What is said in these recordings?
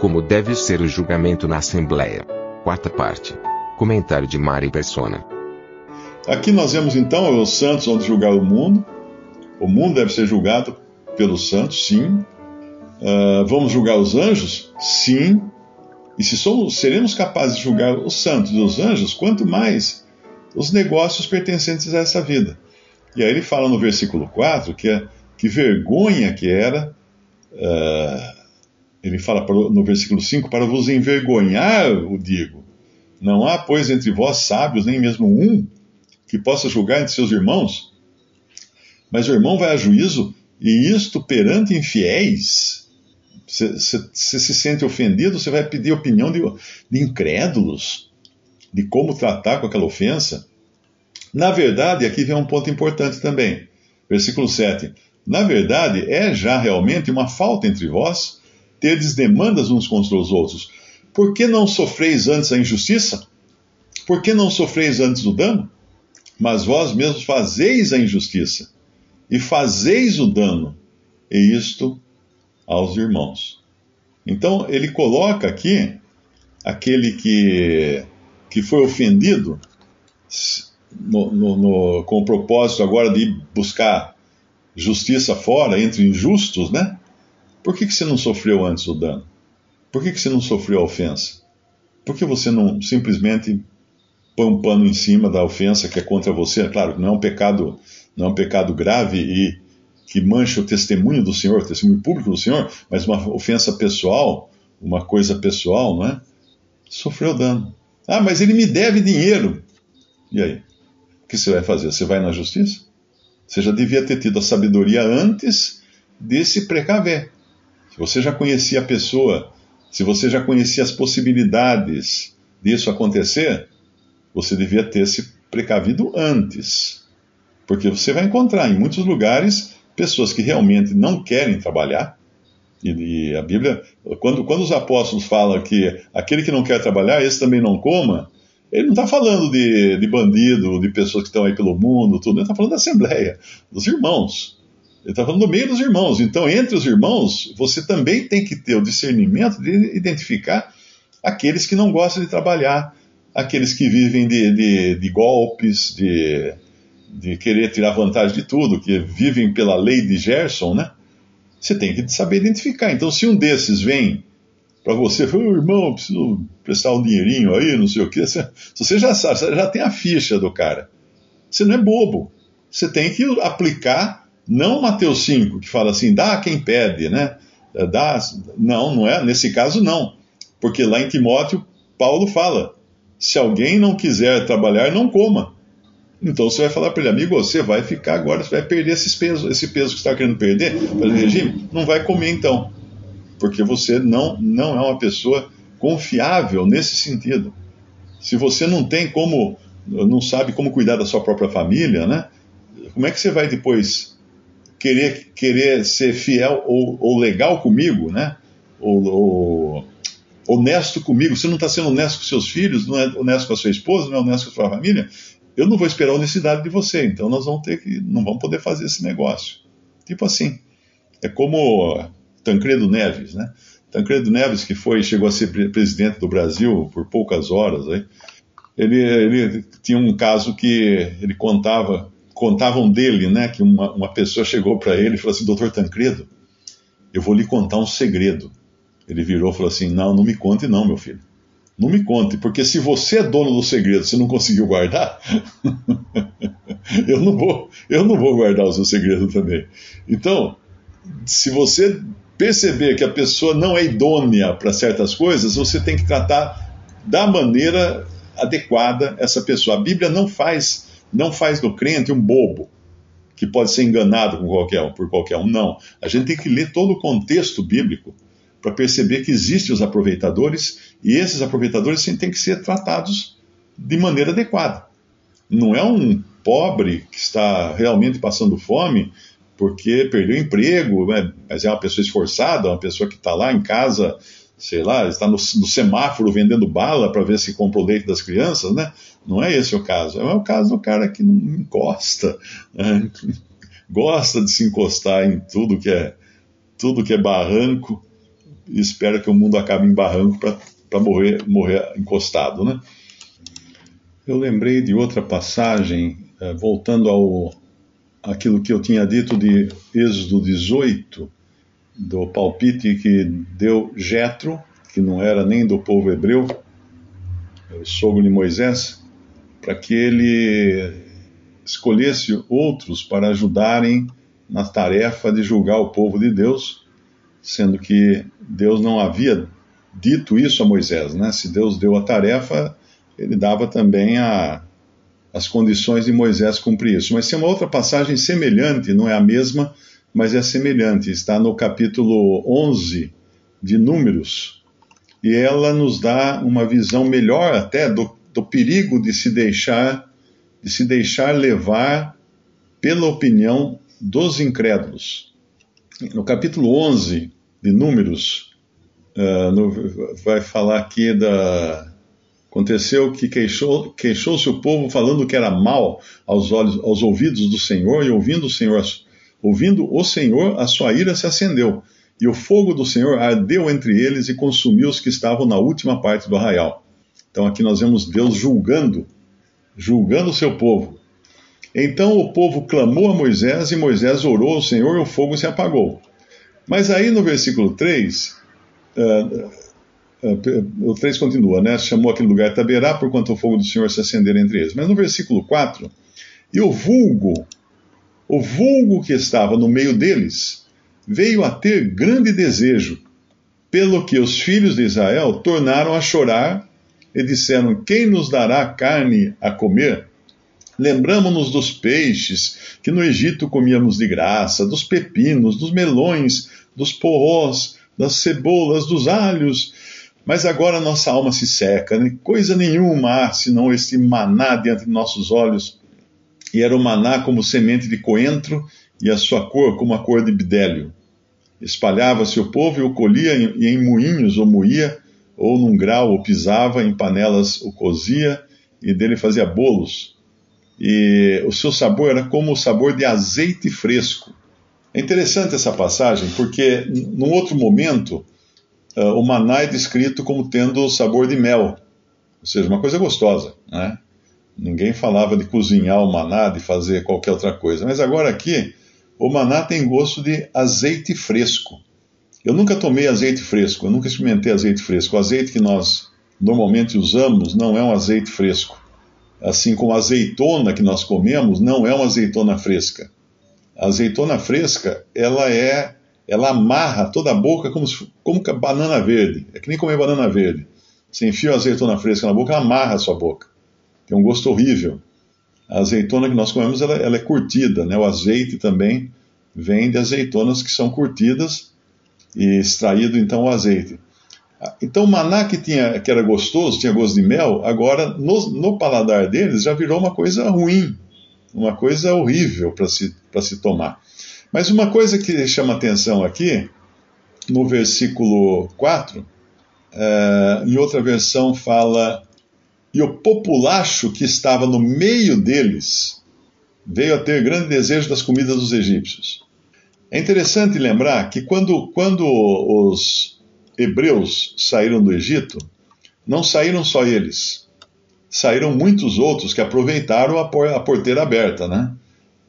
Como deve ser o julgamento na Assembleia. Quarta parte. Comentário de Mari Persona. Aqui nós vemos então os santos vão julgar o mundo. O mundo deve ser julgado pelos santos, sim. Vamos julgar os anjos? Sim. E se seremos capazes de julgar os santos e os anjos, quanto mais os negócios pertencentes a essa vida. E aí ele fala no versículo 4 que vergonha que era. Ele fala no versículo 5, para vos envergonhar, o digo. Não há, pois, entre vós sábios, nem mesmo um, que possa julgar entre seus irmãos. Mas o irmão vai a juízo, e isto perante infiéis. Você se sente ofendido, você vai pedir opinião de incrédulos, de como tratar com aquela ofensa. Na verdade, aqui vem um ponto importante também. Versículo 7. Na verdade, é já realmente uma falta entre vós terdes demandas uns contra os outros. Por que não sofreis antes a injustiça? Por que não sofreis antes o dano? Mas vós mesmos fazeis a injustiça e fazeis o dano. E isto aos irmãos. Então ele coloca aqui aquele que foi ofendido com o propósito agora de ir buscar justiça fora, entre injustos, né? Por que você não sofreu antes o dano? Por que você não sofreu a ofensa? Por que você não simplesmente põe um pano em cima da ofensa que é contra você? Claro, não é um pecado grave e que mancha o testemunho do Senhor, o testemunho público do Senhor, mas uma ofensa pessoal, uma coisa pessoal, não é? Sofreu dano. Ah, mas ele me deve dinheiro. E aí? O que você vai fazer? Você vai na justiça? Você já devia ter tido a sabedoria antes de se precaver. Se você já conhecia a pessoa, se você já conhecia as possibilidades disso acontecer, você devia ter se precavido antes. Porque você vai encontrar em muitos lugares pessoas que realmente não querem trabalhar, e a Bíblia, quando os apóstolos falam que aquele que não quer trabalhar, esse também não coma, ele não está falando de bandido, de pessoas que estão aí pelo mundo, tudo. Ele está falando da Assembleia, dos irmãos. Ele está falando do meio dos irmãos. Então, entre os irmãos, você também tem que ter o discernimento de identificar aqueles que não gostam de trabalhar, aqueles que vivem de golpes, de querer tirar vantagem de tudo, que vivem pela lei de Gerson, né? Você tem que saber identificar. Então, se um desses vem para você e fala, irmão, preciso prestar um dinheirinho aí, não sei o quê, você já sabe, você já tem a ficha do cara. Você não é bobo. Você tem que aplicar, não Mateus 5, que fala assim, dá a quem pede, né? Dá, não é, nesse caso não. Porque lá em Timóteo, Paulo fala, se alguém não quiser trabalhar, não coma. Então você vai falar para ele, amigo, você vai ficar agora, você vai perder esse peso que você está querendo perder, fazer regime, não vai comer então, porque você não é uma pessoa confiável nesse sentido. Se você não sabe como cuidar da sua própria família, né? Como é que você vai depois querer ser fiel ou legal comigo, né? Ou honesto comigo? Você não está sendo honesto com seus filhos, não é honesto com a sua esposa, não é honesto com a sua família? Eu não vou esperar a honestidade de você, então nós não vamos poder fazer esse negócio. Tipo assim, é como Tancredo Neves, né? Tancredo Neves, que chegou a ser presidente do Brasil por poucas horas, aí, ele tinha um caso que ele contavam dele, né? Que uma pessoa chegou para ele e falou assim, doutor Tancredo, eu vou lhe contar um segredo. Ele virou e falou assim, não me conte não, meu filho. Não me conte, porque se você é dono do segredo, você não conseguiu guardar, eu não vou guardar o seu segredo também. Então, se você perceber que a pessoa não é idônea para certas coisas, você tem que tratar da maneira adequada essa pessoa. A Bíblia não faz do crente um bobo. que pode ser enganado por qualquer um, não. A gente tem que ler todo o contexto bíblico para perceber que existem os aproveitadores, e esses aproveitadores sim, têm que ser tratados de maneira adequada. Não é um pobre que está realmente passando fome porque perdeu o emprego, né? Mas é uma pessoa esforçada, uma pessoa que está lá em casa, sei lá, está no semáforo vendendo bala para ver se compra o leite das crianças, né? Não é esse o caso. É o caso do cara que não encosta, né? Gosta de se encostar em tudo que é barranco e espera que o mundo acabe em barranco para morrer encostado, né? Eu lembrei de outra passagem, voltando àquilo que eu tinha dito de Êxodo 18, do palpite que deu Jetro, que não era nem do povo hebreu, o sogro de Moisés, para que ele escolhesse outros para ajudarem na tarefa de julgar o povo de Deus, sendo que Deus não havia dito isso a Moisés, né? Se Deus deu a tarefa, ele dava também as condições de Moisés cumprir isso. Mas tem uma outra passagem semelhante, não é a mesma, mas é semelhante. Está no capítulo 11 de Números. E ela nos dá uma visão melhor até do perigo de se deixar levar pela opinião dos incrédulos. No capítulo 11 de Números, vai falar aqui da... Aconteceu que queixou-se o povo falando que era mal aos ouvidos do Senhor, e ouvindo o Senhor, a sua ira se acendeu, e o fogo do Senhor ardeu entre eles e consumiu os que estavam na última parte do arraial. Então aqui nós vemos Deus julgando o seu povo. Então o povo clamou a Moisés, e Moisés orou ao Senhor, e o fogo se apagou. Mas aí no versículo 3... O 3 continua, né? Chamou aquele lugar Taberá, porquanto o fogo do Senhor se acender entre eles. Mas no versículo 4, e o vulgo que estava no meio deles, veio a ter grande desejo, pelo que os filhos de Israel tornaram a chorar e disseram: quem nos dará carne a comer? Lembramo-nos dos peixes que no Egito comíamos de graça, dos pepinos, dos melões, dos porrós, das cebolas, dos alhos. Mas agora nossa alma se seca, né? Coisa nenhuma há senão este maná diante de nossos olhos. E era o maná como semente de coentro, e a sua cor como a cor de bidélio. Espalhava-se o povo e o colhia, e em moinhos o moía, ou num grau o pisava, em panelas o cozia, e dele fazia bolos. E o seu sabor era como o sabor de azeite fresco. É interessante essa passagem, porque num outro momento... o maná é descrito como tendo sabor de mel, ou seja, uma coisa gostosa, né? Ninguém falava de cozinhar o maná, de fazer qualquer outra coisa, mas agora aqui, o maná tem gosto de azeite fresco. Eu nunca tomei azeite fresco, eu nunca experimentei azeite fresco. O azeite que nós normalmente usamos não é um azeite fresco, assim como a azeitona que nós comemos não é uma azeitona fresca. A azeitona fresca, ela amarra toda a boca como banana verde. É que nem comer banana verde. Você enfia a azeitona fresca na boca, ela amarra a sua boca. Tem um gosto horrível. A azeitona que nós comemos, ela é curtida, né? O azeite também vem de azeitonas que são curtidas e extraído, então, o azeite. Então, o maná que era gostoso, tinha gosto de mel, agora, no paladar deles, já virou uma coisa ruim, uma coisa horrível para se tomar. Mas uma coisa que chama atenção aqui, no versículo 4, em outra versão fala: e o populacho que estava no meio deles veio a ter grande desejo das comidas dos egípcios. É interessante lembrar que quando os hebreus saíram do Egito, não saíram só eles, saíram muitos outros que aproveitaram a porteira aberta, né?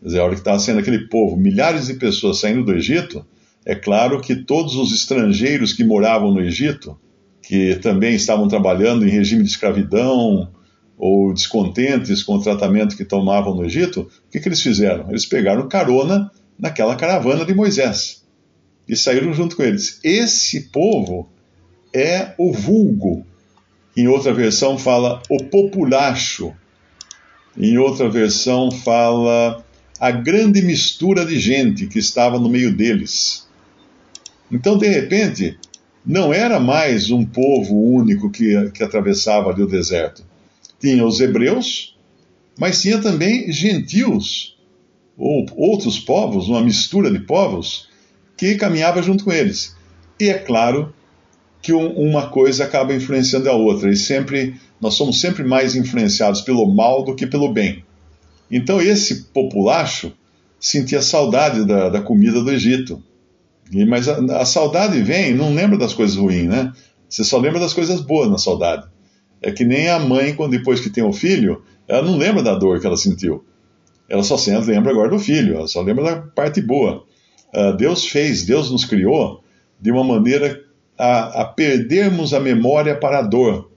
Quer dizer, a hora que estava sendo aquele povo, milhares de pessoas saindo do Egito, é claro que todos os estrangeiros que moravam no Egito, que também estavam trabalhando em regime de escravidão, ou descontentes com o tratamento que tomavam no Egito, o que eles fizeram? Eles pegaram carona naquela caravana de Moisés e saíram junto com eles. Esse povo é o vulgo. Em outra versão fala o populacho. Em outra versão fala a grande mistura de gente que estava no meio deles. Então, de repente, não era mais um povo único que atravessava ali o deserto. Tinha os hebreus, mas tinha também gentios, ou outros povos, uma mistura de povos, que caminhava junto com eles. E é claro que uma coisa acaba influenciando a outra, e sempre, nós somos sempre mais influenciados pelo mal do que pelo bem. Então esse populacho sentia saudade da comida do Egito. Mas a saudade vem, não lembra das coisas ruins, né? Você só lembra das coisas boas na saudade. É que nem a mãe, quando depois que tem o filho, ela não lembra da dor que ela sentiu. Ela só lembra agora do filho, ela só lembra da parte boa. Deus nos criou de uma maneira a perdermos a memória para a dor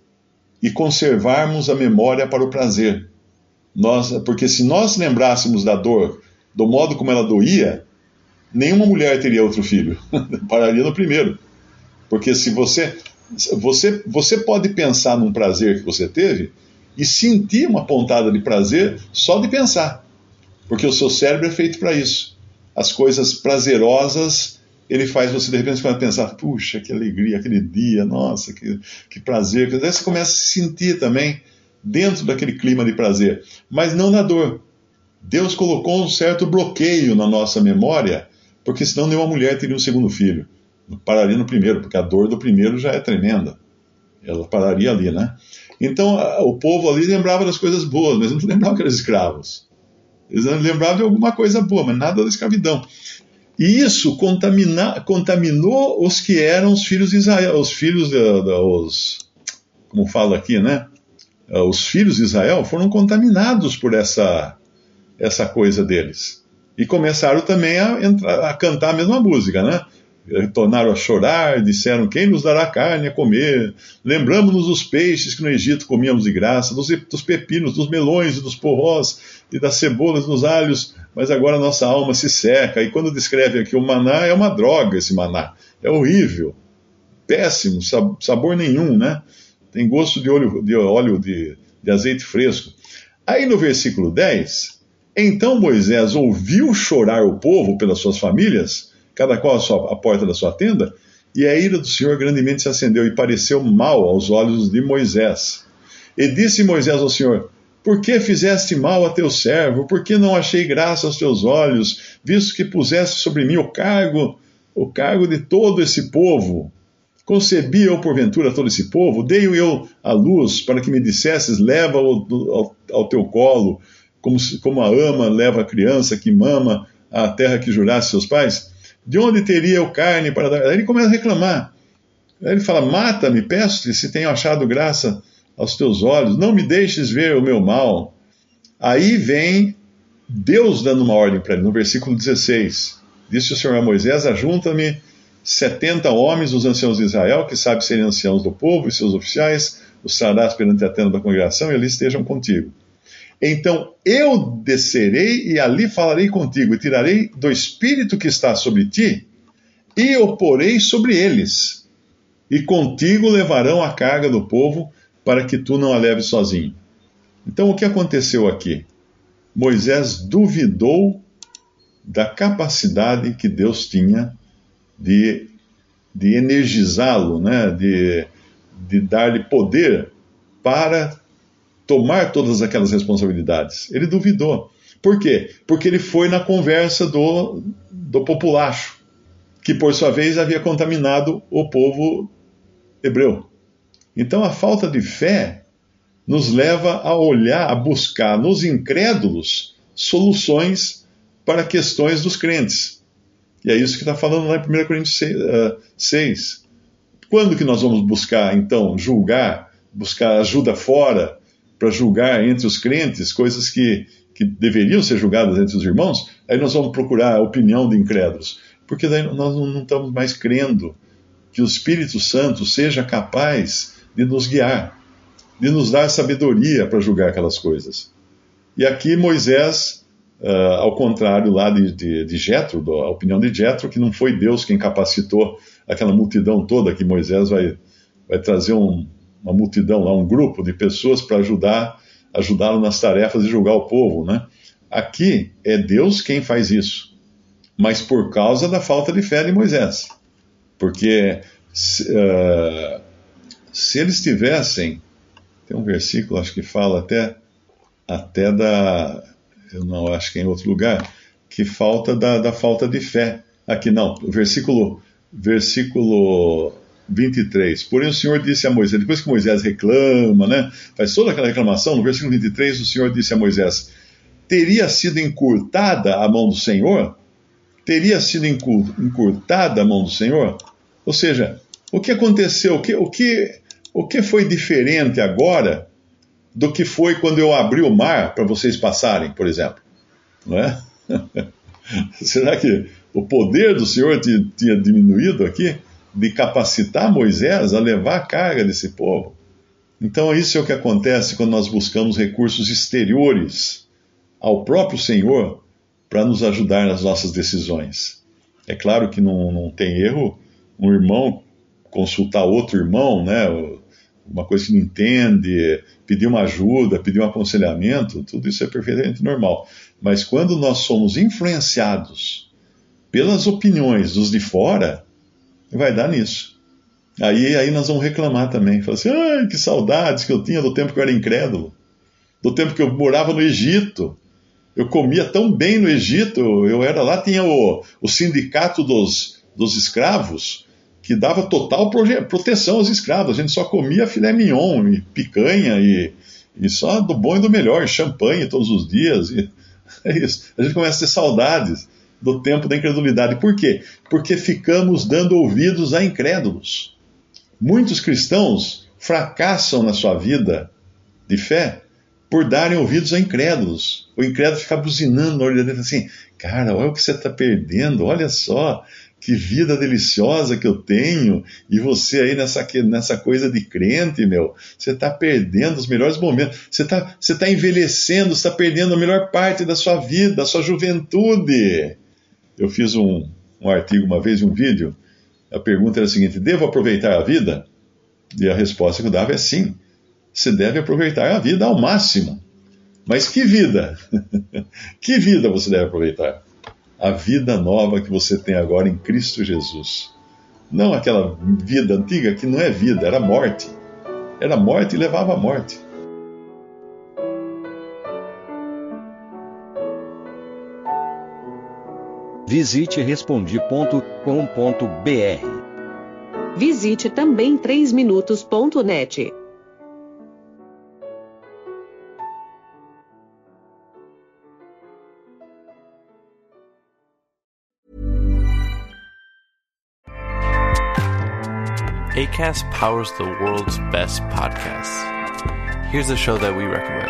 e conservarmos a memória para o prazer. Porque se nós lembrássemos da dor, do modo como ela doía, nenhuma mulher teria outro filho, pararia no primeiro. Porque se você pode pensar num prazer que você teve e sentir uma pontada de prazer só de pensar, porque o seu cérebro é feito para isso. As coisas prazerosas, ele faz você de repente pensar, puxa, que alegria, aquele dia, nossa, que prazer. Daí você começa a se sentir também dentro daquele clima de prazer, mas não na dor. Deus colocou um certo bloqueio na nossa memória, porque senão nenhuma mulher teria um segundo filho. Pararia no primeiro, porque a dor do primeiro já é tremenda. Ela pararia ali, né? Então, o povo ali lembrava das coisas boas, mas não lembrava que eram escravos. Eles lembravam de alguma coisa boa, mas nada da escravidão. E isso contaminou os que eram os filhos de Israel, como fala aqui, né? Os filhos de Israel foram contaminados por essa coisa deles. E começaram também a cantar a mesma música, né? Tornaram a chorar, disseram, quem nos dará carne a comer? Lembramos-nos dos peixes que no Egito comíamos de graça, dos pepinos, dos melões, dos porrós e das cebolas, dos alhos, mas agora nossa alma se seca. E quando descreve aqui o maná, é uma droga esse maná. É horrível, péssimo, sabor nenhum, né? Tem gosto de óleo de azeite fresco. Aí no versículo 10, então Moisés ouviu chorar o povo pelas suas famílias, cada qual à porta da sua tenda, e a ira do Senhor grandemente se acendeu, e pareceu mal aos olhos de Moisés. E disse Moisés ao Senhor, por que fizeste mal a teu servo? Por que não achei graça aos teus olhos, visto que puseste sobre mim o cargo de todo esse povo? Concebi eu porventura todo esse povo? Dei-o eu à luz, para que me dissesses, leva-o ao teu colo, como a ama leva a criança que mama à terra que jurasse seus pais? De onde teria eu carne para dar? Aí ele começa a reclamar. Aí ele fala, mata-me, peço-te, se tenho achado graça aos teus olhos. Não me deixes ver o meu mal. Aí vem Deus dando uma ordem para ele, no versículo 16. Disse o Senhor a Moisés, ajunta-me 70 homens dos anciãos de Israel, que sabem serem anciãos do povo e seus oficiais, os trarás perante a tenda da congregação e ali estejam contigo. Então eu descerei e ali falarei contigo, e tirarei do espírito que está sobre ti, e o porei sobre eles, e contigo levarão a carga do povo, para que tu não a leves sozinho. Então o que aconteceu aqui? Moisés duvidou da capacidade que Deus tinha de energizá-lo, né? de dar-lhe poder para tomar todas aquelas responsabilidades. Ele duvidou. Por quê? Porque ele foi na conversa do populacho, que por sua vez havia contaminado o povo hebreu. Então a falta de fé nos leva a olhar, a buscar nos incrédulos soluções para questões dos crentes. E é isso que está falando lá em 1 Coríntios 6. Quando que nós vamos buscar, então, buscar ajuda fora, para julgar entre os crentes coisas que deveriam ser julgadas entre os irmãos? Aí nós vamos procurar a opinião de incrédulos, porque daí nós não estamos mais crendo que o Espírito Santo seja capaz de nos guiar, de nos dar sabedoria para julgar aquelas coisas. E aqui Moisés, ao contrário lá de Jetro, a opinião de Jetro, que não foi Deus quem capacitou aquela multidão toda, que Moisés vai trazer uma multidão lá, um grupo de pessoas para ajudá-lo nas tarefas de julgar o povo, né? Aqui é Deus quem faz isso, mas por causa da falta de fé de Moisés. Porque se eles tivessem... Tem um versículo, acho que fala até da... Eu não acho que é em outro lugar, que falta da falta de fé. Aqui não, o versículo 23. Porém o Senhor disse a Moisés, depois que Moisés reclama, né, faz toda aquela reclamação, no versículo 23 o Senhor disse a Moisés: teria sido encurtada a mão do Senhor? Teria sido encurtada a mão do Senhor? Ou seja, o que aconteceu? O que foi diferente agora do que foi quando eu abri o mar para vocês passarem, por exemplo? Não é? Será que o poder do Senhor tinha diminuído aqui de capacitar Moisés a levar a carga desse povo? Então isso é o que acontece quando nós buscamos recursos exteriores ao próprio Senhor para nos ajudar nas nossas decisões. É claro que não tem erro um irmão consultar outro irmão, né? Uma coisa que não entende, pedir uma ajuda, pedir um aconselhamento, tudo isso é perfeitamente normal. Mas quando nós somos influenciados pelas opiniões dos de fora, vai dar nisso. Aí nós vamos reclamar também. Falar assim: ai, que saudades que eu tinha do tempo que eu era incrédulo, do tempo que eu morava no Egito. Eu comia tão bem no Egito, eu era lá, tinha o sindicato dos escravos, que dava total proteção aos escravos. A gente só comia filé mignon e picanha e só do bom e do melhor, e champanhe todos os dias. E é isso. A gente começa a ter saudades do tempo da incredulidade. Por quê? Porque ficamos dando ouvidos a incrédulos. Muitos cristãos fracassam na sua vida de fé por darem ouvidos a incrédulos. O incrédulo fica buzinando na orelha dele assim: cara, olha o que você está perdendo, olha só, que vida deliciosa que eu tenho, e você aí nessa coisa de crente, meu, você está perdendo os melhores momentos, você tá envelhecendo, você está perdendo a melhor parte da sua vida, da sua juventude. Eu fiz um artigo uma vez, um vídeo, a pergunta era a seguinte: devo aproveitar a vida? E a resposta que eu dava é sim, você deve aproveitar a vida ao máximo. Mas que vida? Que vida você deve aproveitar? A vida nova que você tem agora em Cristo Jesus. Não aquela vida antiga que não é vida, era morte. Era morte e levava à morte. Visite respondi.com.br. Visite também 3minutos.net. Acast powers the world's best podcasts. Here's a show that we recommend.